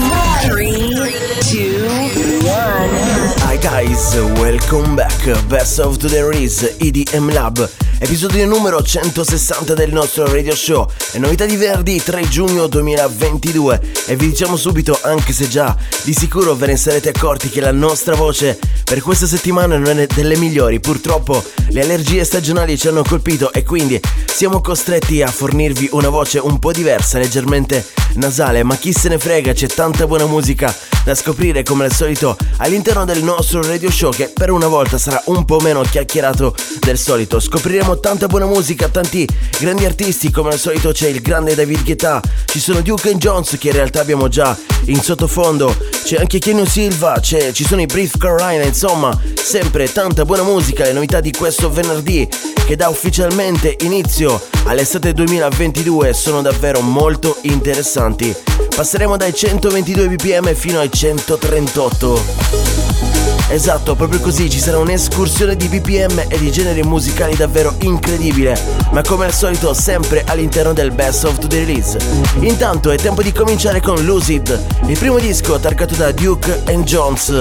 noise. 3, 2, 1. Hi guys, welcome back. Best of Today Release, EDM Lab, episodio numero 160 del nostro radio show. È novità di venerdì 3 giugno 2022 e vi diciamo subito, anche se già di sicuro ve ne sarete accorti, che la nostra voce per questa settimana non è delle migliori. Purtroppo le allergie stagionali ci hanno colpito e quindi siamo costretti a fornirvi una voce un po' diversa, leggermente nasale, ma chi se ne frega, c'è tanta buona musica da scoprire come al solito all'interno del nostro radio show, che per una volta sarà un po' meno chiacchierato del solito. Scopriremo tanta buona musica, tanti grandi artisti, come al solito c'è il grande David Guetta, ci sono Duke and Jones che in realtà abbiamo già in sottofondo, c'è anche Kenny Silva, ci sono i Breathe Carolina, insomma sempre tanta buona musica. Le novità di questo venerdì che dà ufficialmente inizio all'estate 2022 sono davvero molto interessanti. Passeremo dai 122 bpm fino ai 138. Esatto, proprio così, ci sarà un'escursione di bpm e di generi musicali davvero incredibile, ma come al solito sempre all'interno del Best of Today Release. Intanto è tempo di cominciare con Lose It, il primo disco targato da Duke and Jones.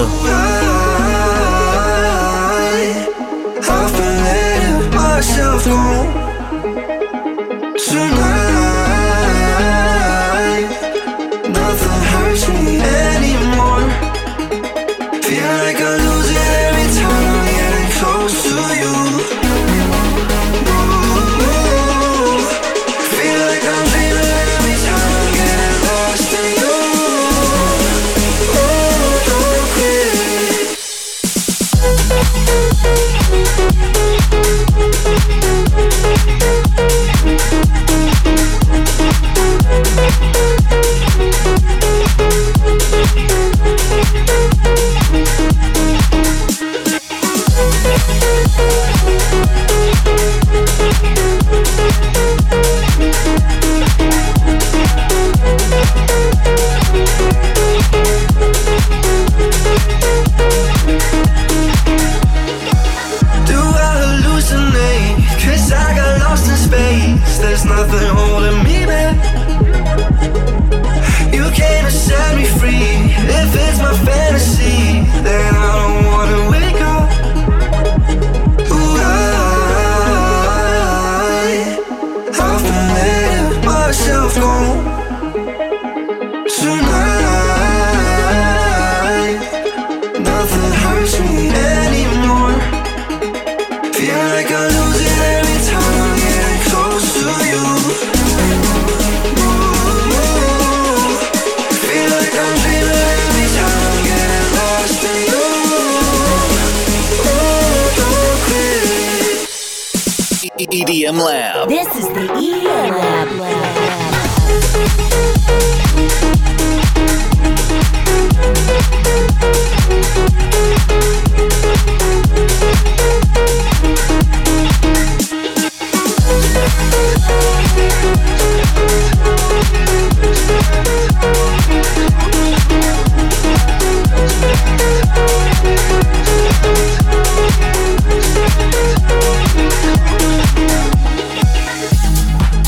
EDM Lab. This is the EDM Lab.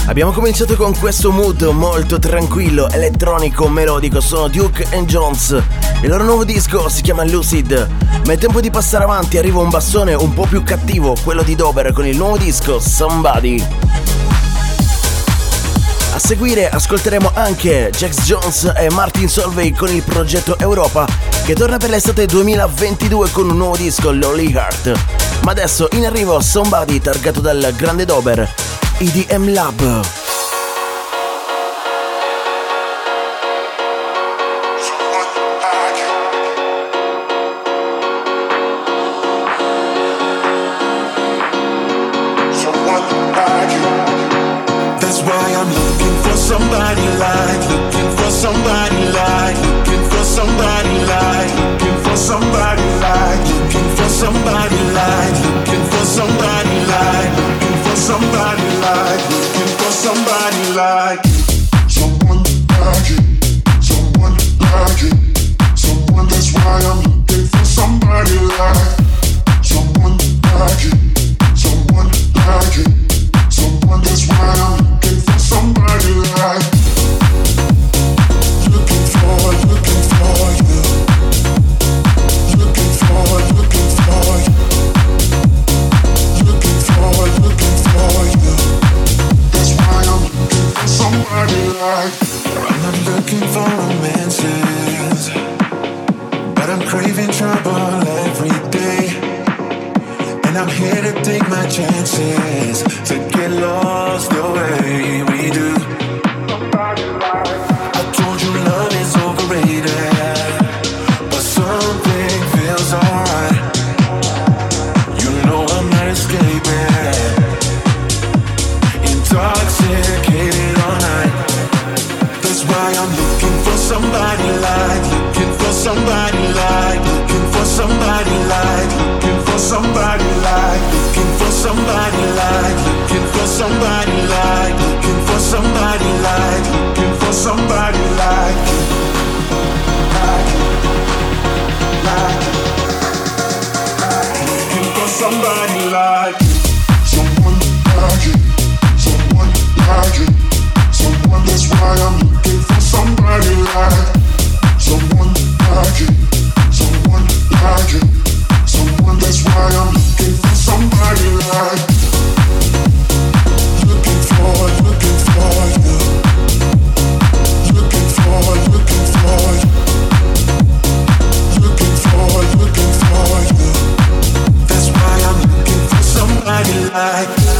Abbiamo cominciato con questo mood molto tranquillo, elettronico, melodico. Sono Duke and Jones, il loro nuovo disco si chiama Lucid. Ma è tempo di passare avanti, arriva un bastone un po' più cattivo, quello di Dober, con il nuovo disco Somebody. A seguire ascolteremo anche Jax Jones e Martin Solveig con il progetto Europa, che torna per l'estate 2022 con un nuovo disco, Lonely Heart. Ma adesso in arrivo Somebody, targato dal grande Dober. EDM Lab. That's why I'm looking for somebody like, looking for somebody like, looking for somebody craving trouble every day, and I'm here to take my chances, to get lost the way we do. I told you love is overrated, but something feels alright. You know I'm not escaping, intoxicated all night. That's why I'm looking for somebody like you. Somebody like, looking for somebody like, looking for somebody like, looking for somebody like, looking for somebody like, looking for somebody like, looking for somebody like, looking for somebody like, someone like you, someone like you, someone. That's why I'm looking for somebody like, someone like you, someone like you, someone. That's why I'm looking for somebody like, looking for you, looking for you, looking for you. That's why I'm looking for somebody like you.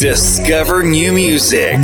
Discover new music.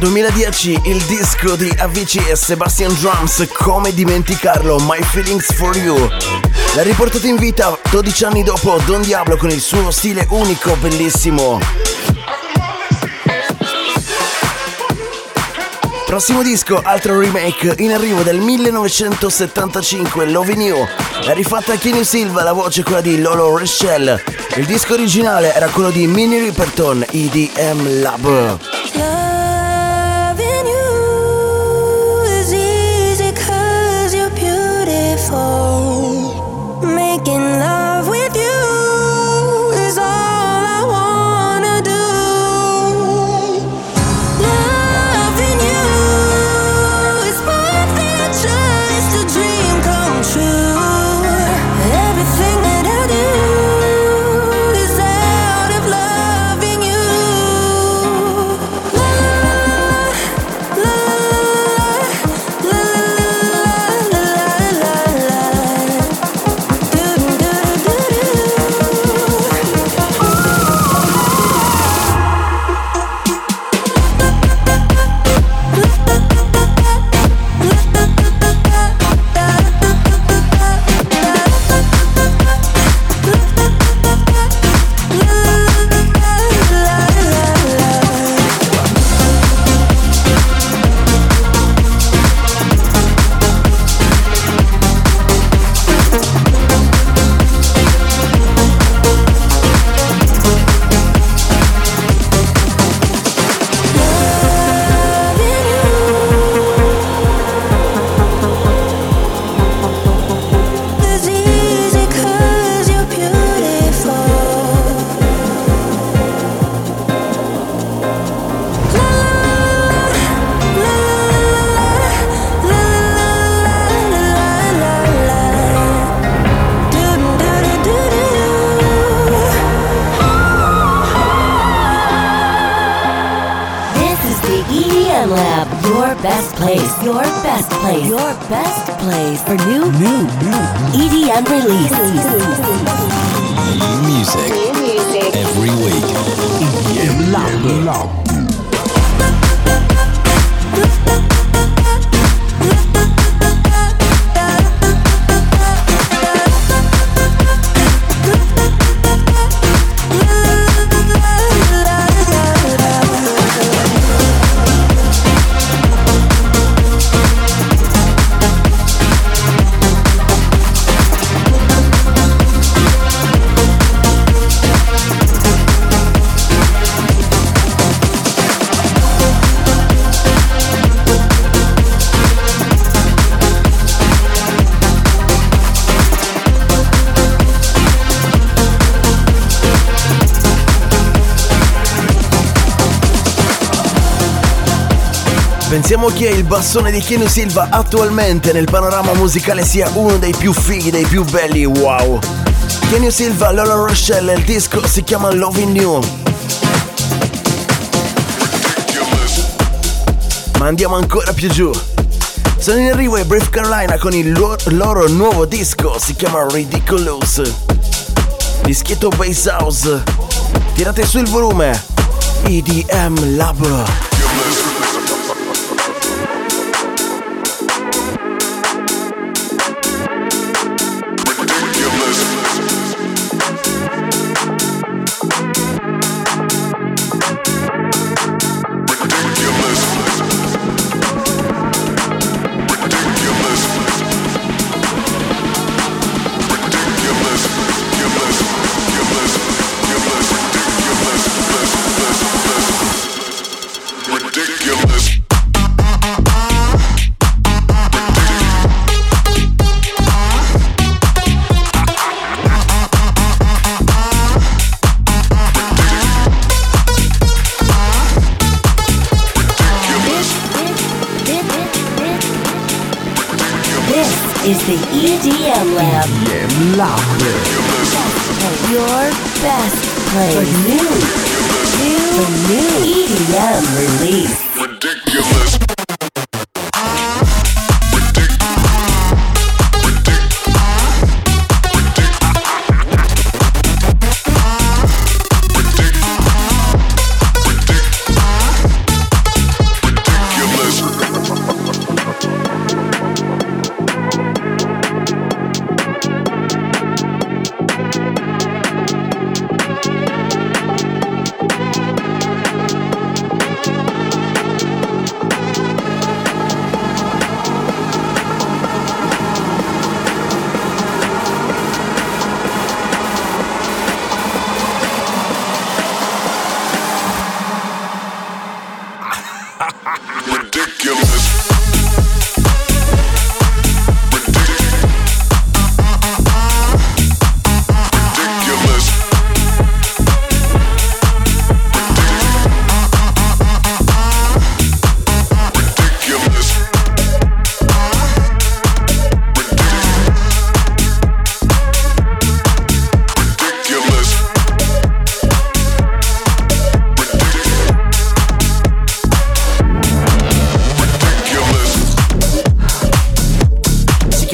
2010 il disco di Avicii e Sebastian Drums, come dimenticarlo, My Feelings For You. L'ha riportato in vita 12 anni dopo Don Diablo con il suo stile unico, bellissimo. Prossimo disco, altro remake in arrivo del 1975, Love In You. L'ha rifatta Kenny Silva, la voce quella di Lolo Rochelle. Il disco originale era quello di Minnie Riperton, EDM Lab. Pensiamo che il bassone di Kenny Silva attualmente nel panorama musicale sia uno dei più fighi, dei più belli, wow! Kenny Silva, Lolo Rochelle, il disco si chiama Love In You. andiamo ancora più giù. Sono in arrivo ai Breathe Carolina con il loro nuovo disco, si chiama Ridiculous. Dischetto Bass House. Tirate su il volume. EDM Lab.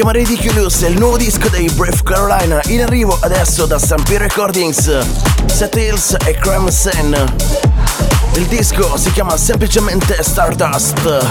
Ridiculous è il nuovo disco dei Breathe Carolina, in arrivo adesso da Stampeed Recordings, Seth Hills e Crimson. Il disco si chiama semplicemente Stardust.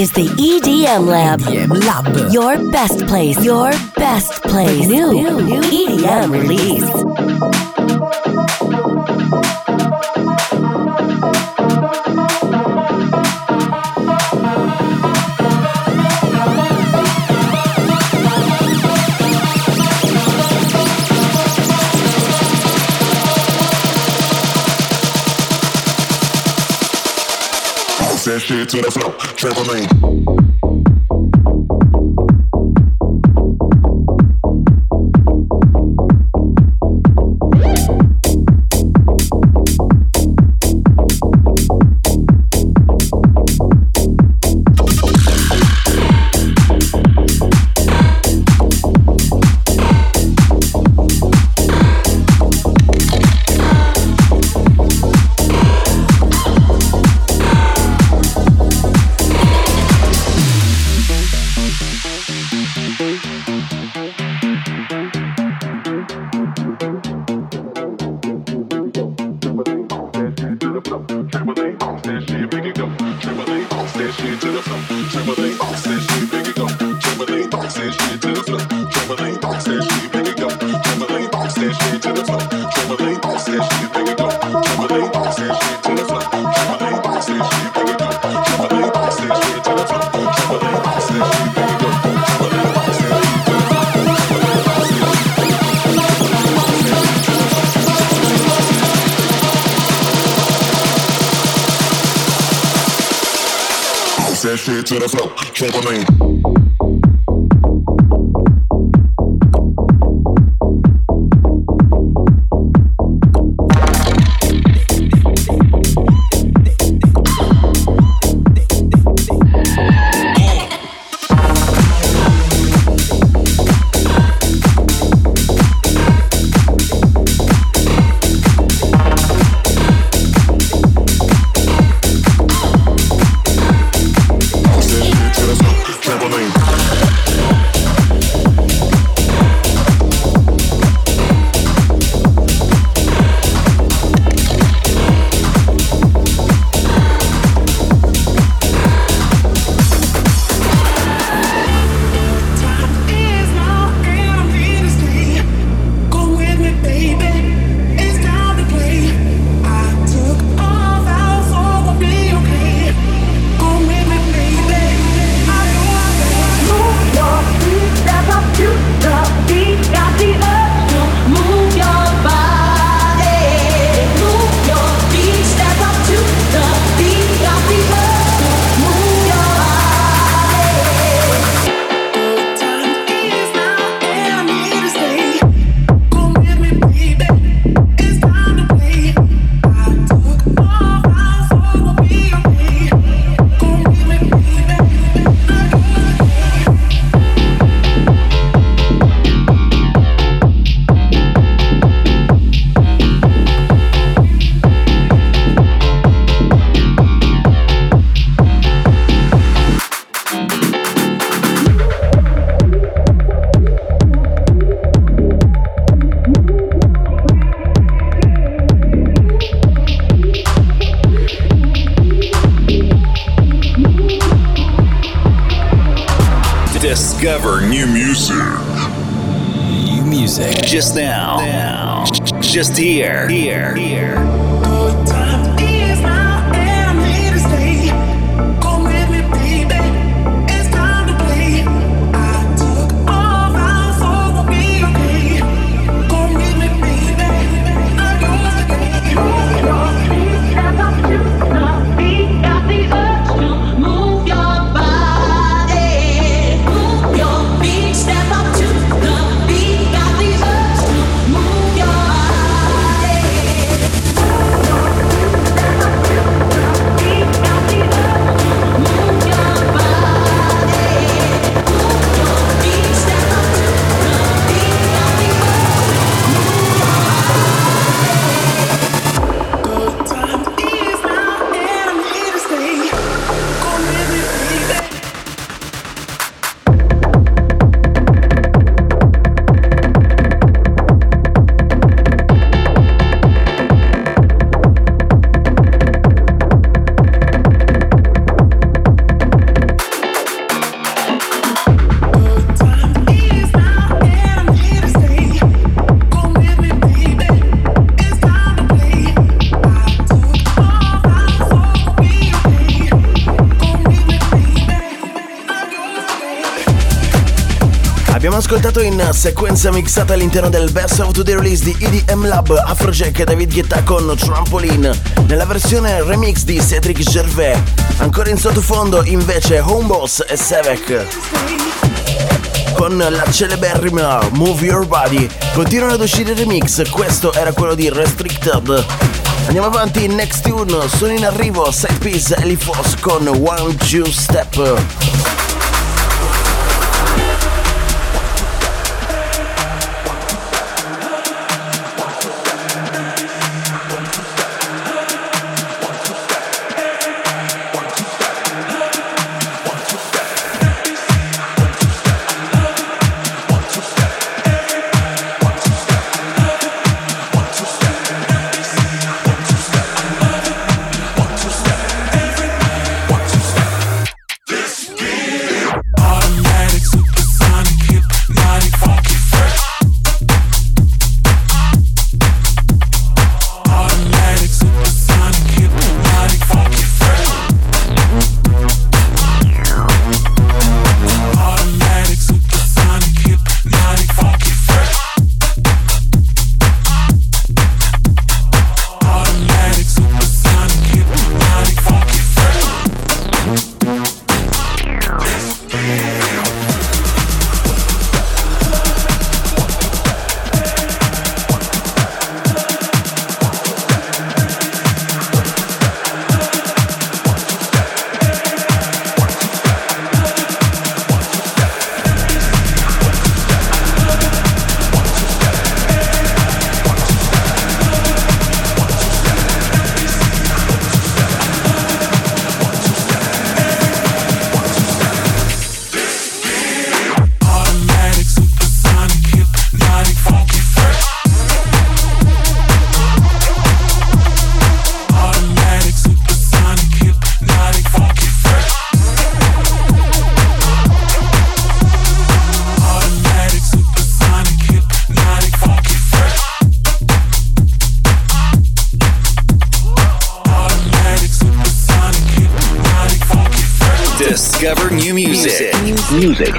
is the EDM Lab. EDM Lab. Your best place. Your best place. New EDM release. Shit to the floor, trampoline. To the floor, trampoline. Discover new music. New music. Just now. Now. Just here. Here. Here. Abbiamo ascoltato in sequenza mixata all'interno del Best of Today Release di EDM Lab Afrojack e David Guetta con Trampoline, nella versione remix di Cedric Gervais. Ancora in sottofondo invece Homeboss e Sevec con la celeberrima Move Your Body. Continuano ad uscire remix, questo era quello di Restricted. Andiamo avanti, next tune, sono in arrivo Side Piece e Lifos con 1-2 Step. Discover new music.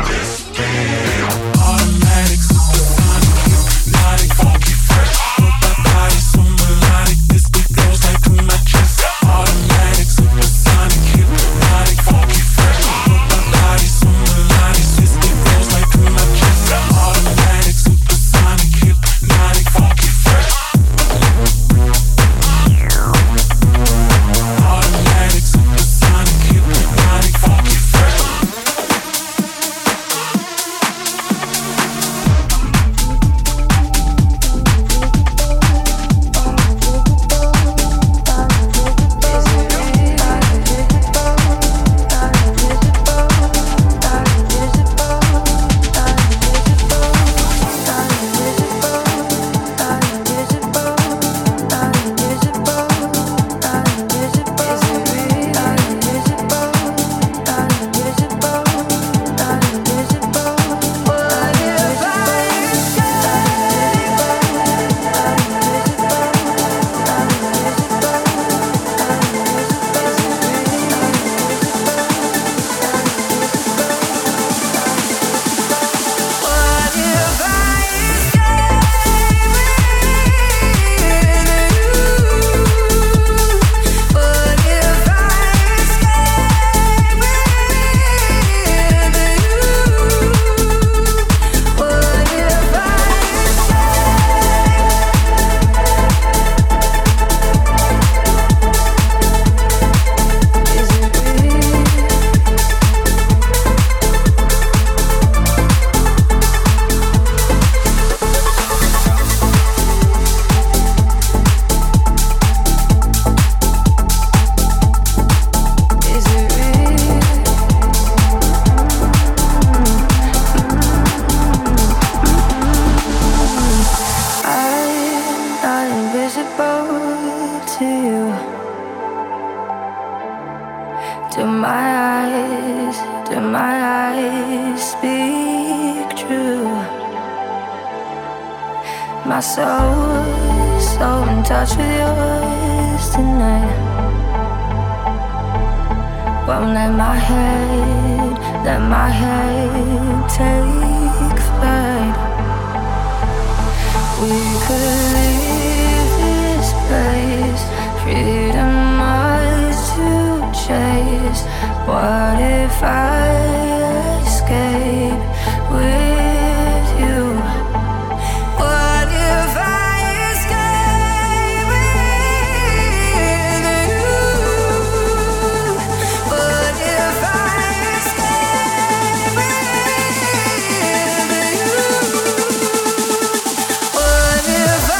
Won't let my head take back. We could leave this place, freedom ours to chase. What if I escape with you? What if I escape with you? What if I escape with you? What if I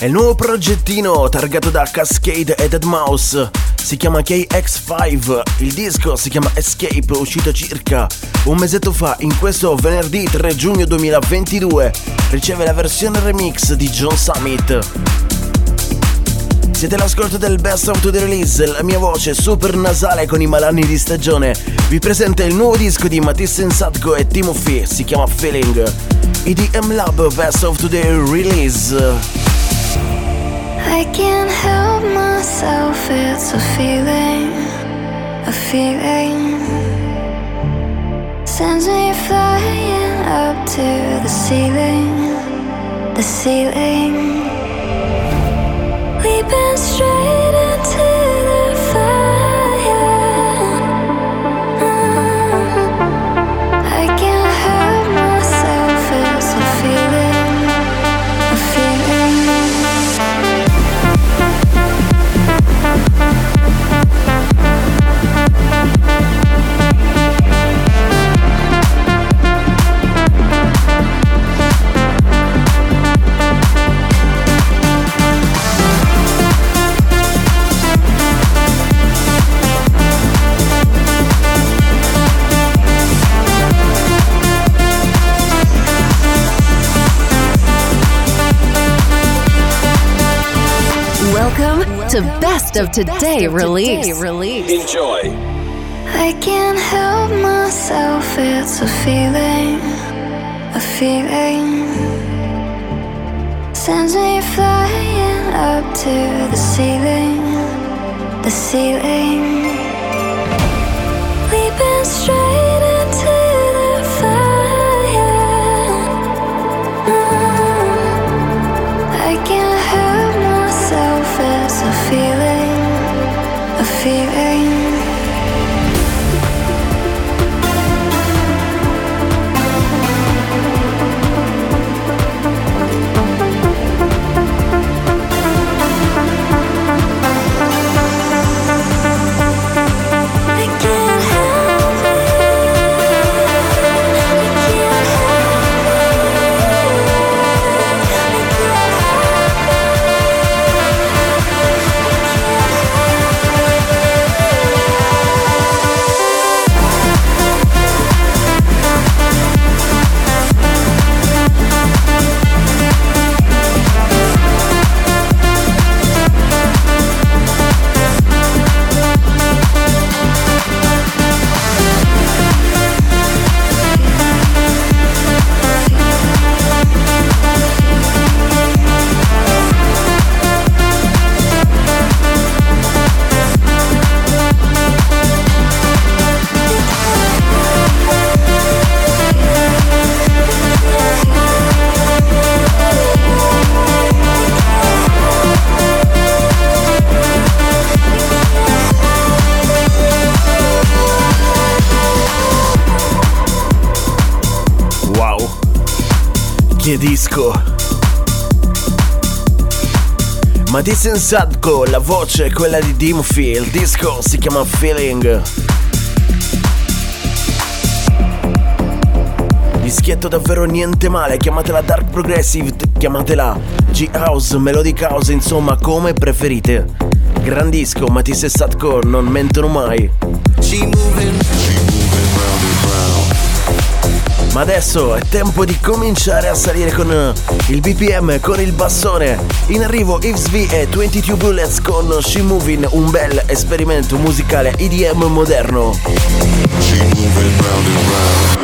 il nuovo progettino targato da Cascade e Deadmau5 si chiama KX5, il disco si chiama Escape, uscito circa un mesetto fa. In questo venerdì 3 giugno 2022 riceve la versione remix di John Summit. Siete all'ascolto del Best of the Release, la mia voce super nasale con i malanni di stagione vi presenta il nuovo disco di Tissin Sadcore e Timothy, si chiama Feeling. EDM Lab Best of the Release. I can't help myself, it's a feeling sends me flying up to the ceiling, leaping straight into the fire. I can't help myself, it's a feeling to Best of Today Release. Enjoy. I can't help myself, it's a feeling sends me flying up to the ceiling, leaping straight into the fire. I can't help myself, it's a feeling e disco. Ma Tissin Sadcore, la voce è quella di Dimfy, il disco si chiama Feeling. Dischetto davvero niente male, chiamatela Dark Progressive, chiamatela G-House, Melodic House, insomma come preferite. Gran disco, ma Tissin Sadcore non mentono mai. Ma adesso è tempo di cominciare a salire con il BPM, con il bassone. In arrivo Yves V e 22 Bullets con She Movin', un bel esperimento musicale EDM moderno. She movin' round and round.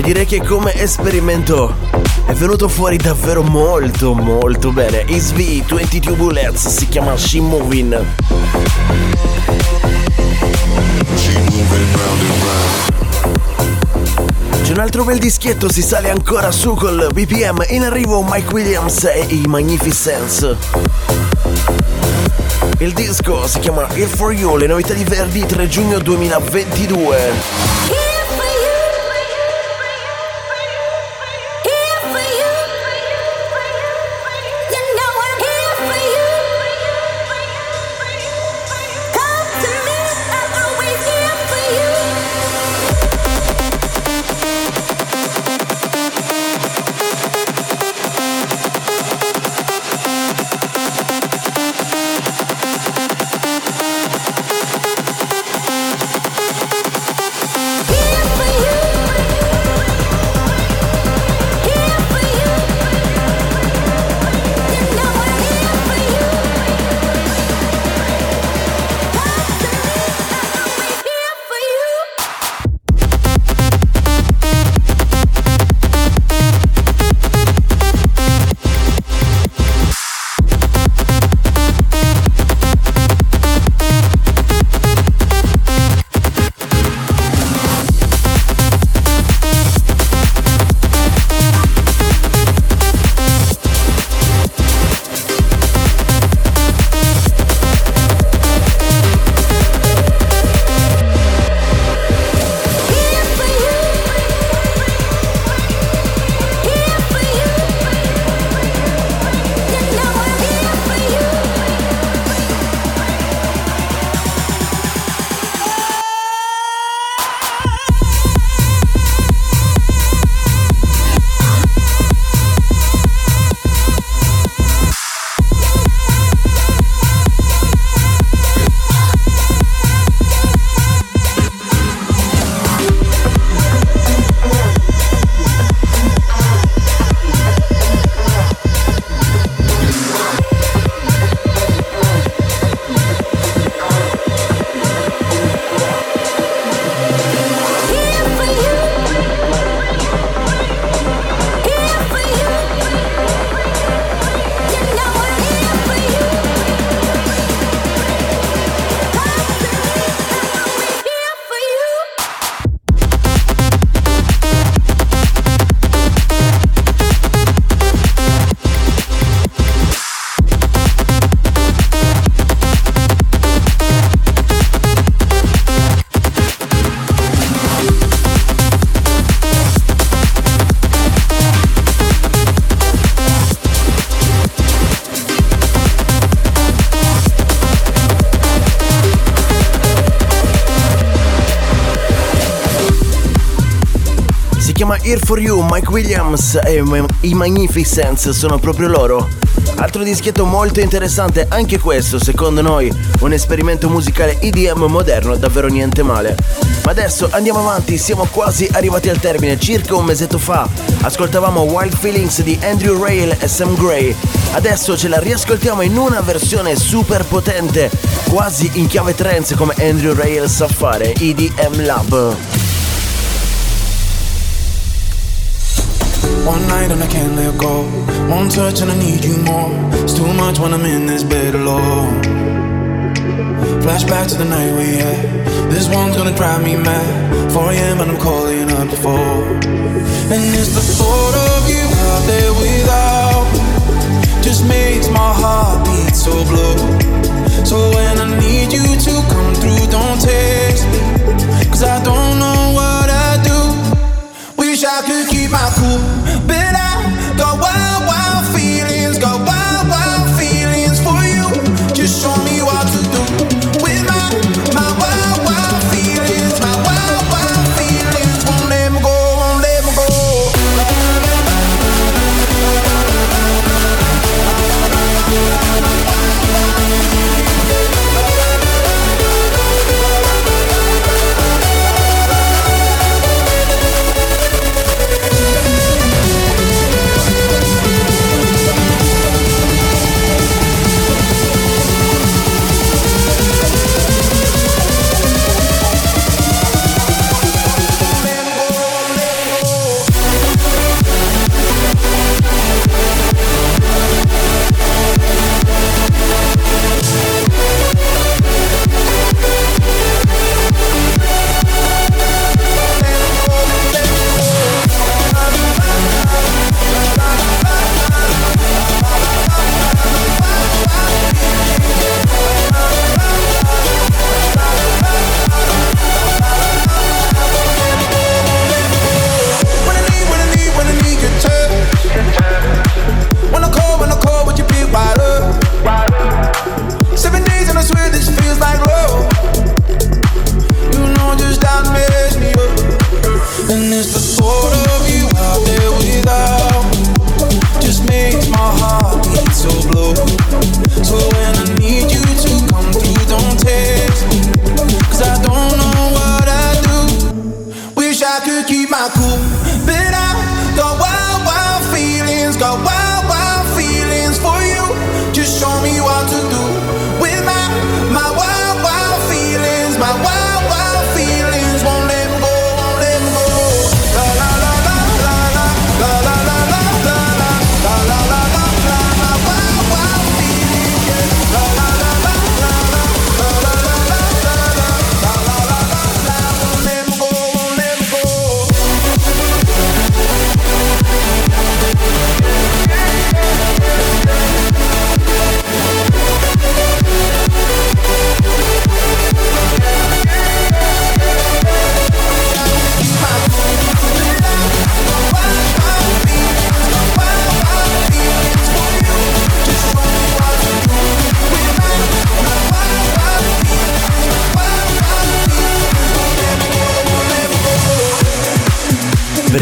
Direi che come esperimento è venuto fuori davvero molto molto bene. SV 22 Bullets si chiama She Movin'. C'è un altro bel dischetto, si sale ancora su col BPM. In arrivo Mike Williams e i Magnificence. Il disco si chiama Here For You, le novità di Verdi 3 giugno 2022. chiama Here For You, Mike Williams e i Magnificence sono proprio loro. Altro dischetto molto interessante, anche questo secondo noi un esperimento musicale EDM moderno, davvero niente male. Ma adesso andiamo avanti, siamo quasi arrivati al termine. Circa un mesetto fa ascoltavamo Wild Feelings di Andrew Rayel e Sam Gray, adesso ce la riascoltiamo in una versione super potente, quasi in chiave trance come Andrew Rayel sa fare. EDM Lab. One night and I can't let go. One touch and I need you more. It's too much when I'm in this bed alone. Flashback to the night we had. This one's gonna drive me mad. 4 a.m. and I'm calling up the phone. And it's the thought of you out there without, just makes my heart beat so blue. So when I need you to come through, don't text me, 'cause I don't know what I do. Wish I could keep my cool.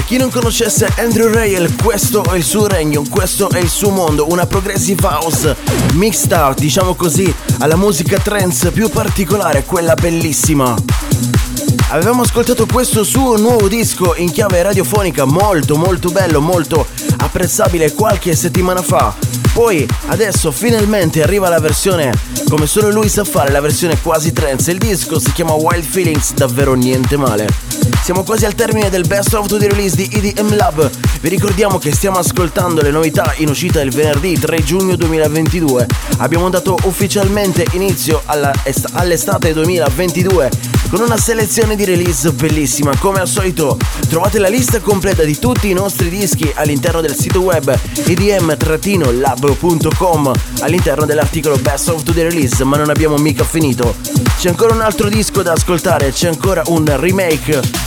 Chi non conoscesse Andrew Rayel, questo è il suo regno, questo è il suo mondo, una progressive house mixed out, diciamo così, alla musica trance più particolare, quella bellissima. Avevamo ascoltato questo suo nuovo disco in chiave radiofonica, molto bello, molto apprezzabile, qualche settimana fa. Poi adesso finalmente arriva la versione come solo lui sa fare, la versione quasi trance. Il disco si chiama Wild Feelings, davvero niente male. Siamo quasi al termine del Best of the Release di EDM Lab. Vi ricordiamo che stiamo ascoltando le novità in uscita il venerdì 3 giugno 2022. Abbiamo dato ufficialmente inizio all'estate 2022 con una selezione di release bellissima. Come al solito trovate la lista completa di tutti i nostri dischi all'interno del sito web edm-lab.com, all'interno dell'articolo Best of the Release. Ma non abbiamo mica finito, c'è ancora un altro disco da ascoltare, c'è ancora un remake.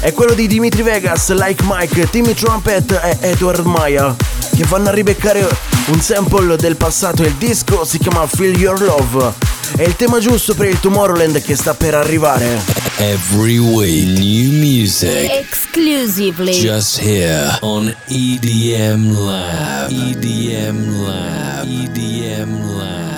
È quello di Dimitri Vegas, Like Mike, Timmy Trumpet e Edward Maya, che vanno a ribeccare un sample del passato. Il disco si chiama Feel Your Love, è il tema giusto per il Tomorrowland che sta per arrivare. Every week, new music exclusively just here on EDM Lab. EDM Lab. EDM Lab. EDM Lab.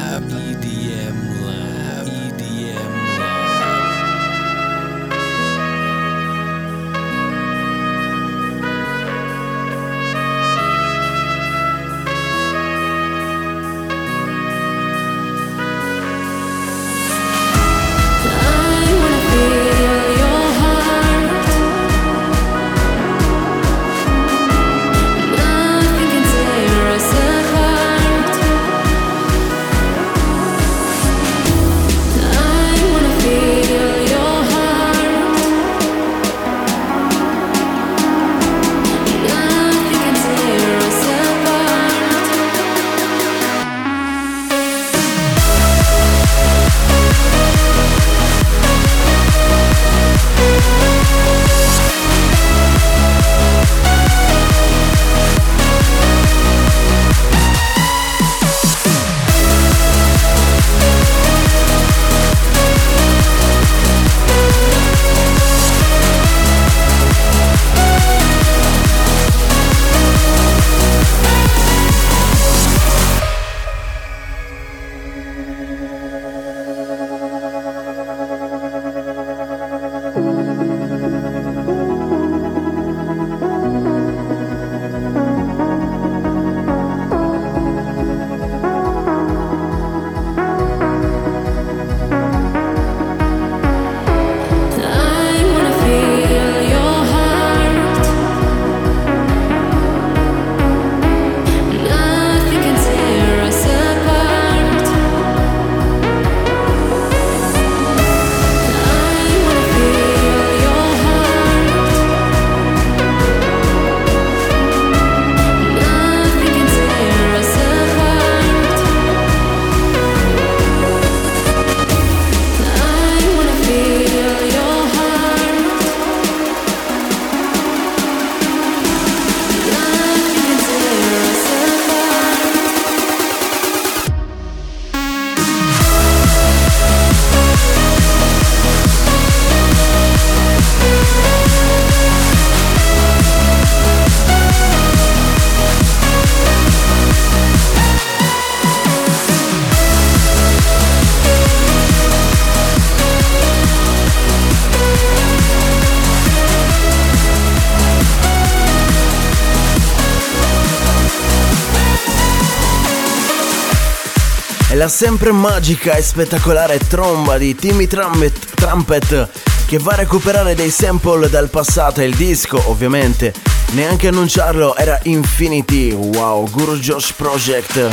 La sempre magica e spettacolare tromba di Timmy Trumpet che va a recuperare dei sample dal passato e il disco, ovviamente, neanche annunciarlo, era Infinity. Wow, Guru Josh Project.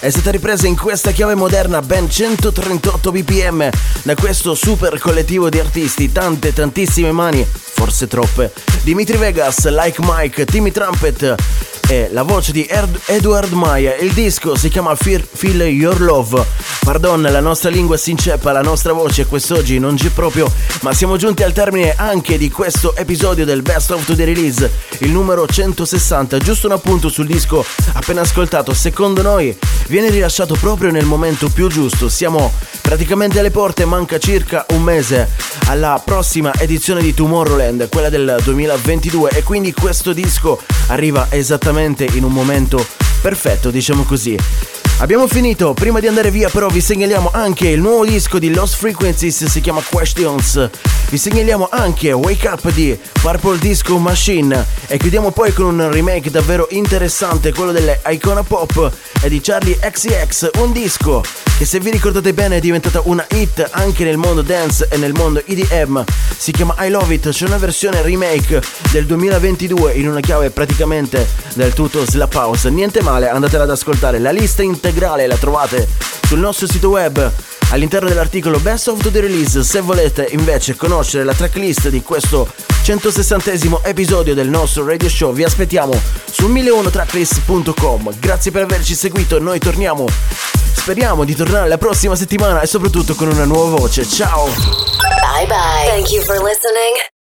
È stata ripresa in questa chiave moderna ben 138 bpm da questo super collettivo di artisti, tante, tantissime mani, forse troppe. Dimitri Vegas, Like Mike, Timmy Trumpet e la voce di Edward Maya. Il disco si chiama Feel Your Love. Pardon, la nostra lingua si inceppa, la nostra voce quest'oggi non c'è proprio, ma siamo giunti al termine anche di questo episodio del Best of Today Release, il numero 160, giusto un appunto sul disco appena ascoltato. Secondo noi viene rilasciato proprio nel momento più giusto. Siamo praticamente alle porte, manca circa un mese alla prossima edizione di Tomorrowland, quella del 2022, e quindi questo disco arriva esattamente in un momento perfetto, diciamo così. Abbiamo finito. Prima di andare via però vi segnaliamo anche il nuovo disco di Lost Frequencies, si chiama Questions. Vi segnaliamo anche Wake Up di Purple Disco Machine e chiudiamo poi con un remake davvero interessante, quello delle Icona Pop e di Charlie XCX, un disco che, se vi ricordate bene, è diventata una hit anche nel mondo dance e nel mondo EDM. Si chiama I Love It, c'è una versione remake del 2022 in una chiave praticamente del tutto slap house. Niente male, andatela ad ascoltare. La lista integrale la trovate sul nostro sito web all'interno dell'articolo Best of the Release. Se volete invece conoscere la tracklist di questo 160esimo episodio del nostro radio show, vi aspettiamo su 1001tracklist.com. Grazie per averci seguito, noi torniamo, speriamo di tornare la prossima settimana e soprattutto con una nuova voce. Ciao. Bye bye. Thank you for listening.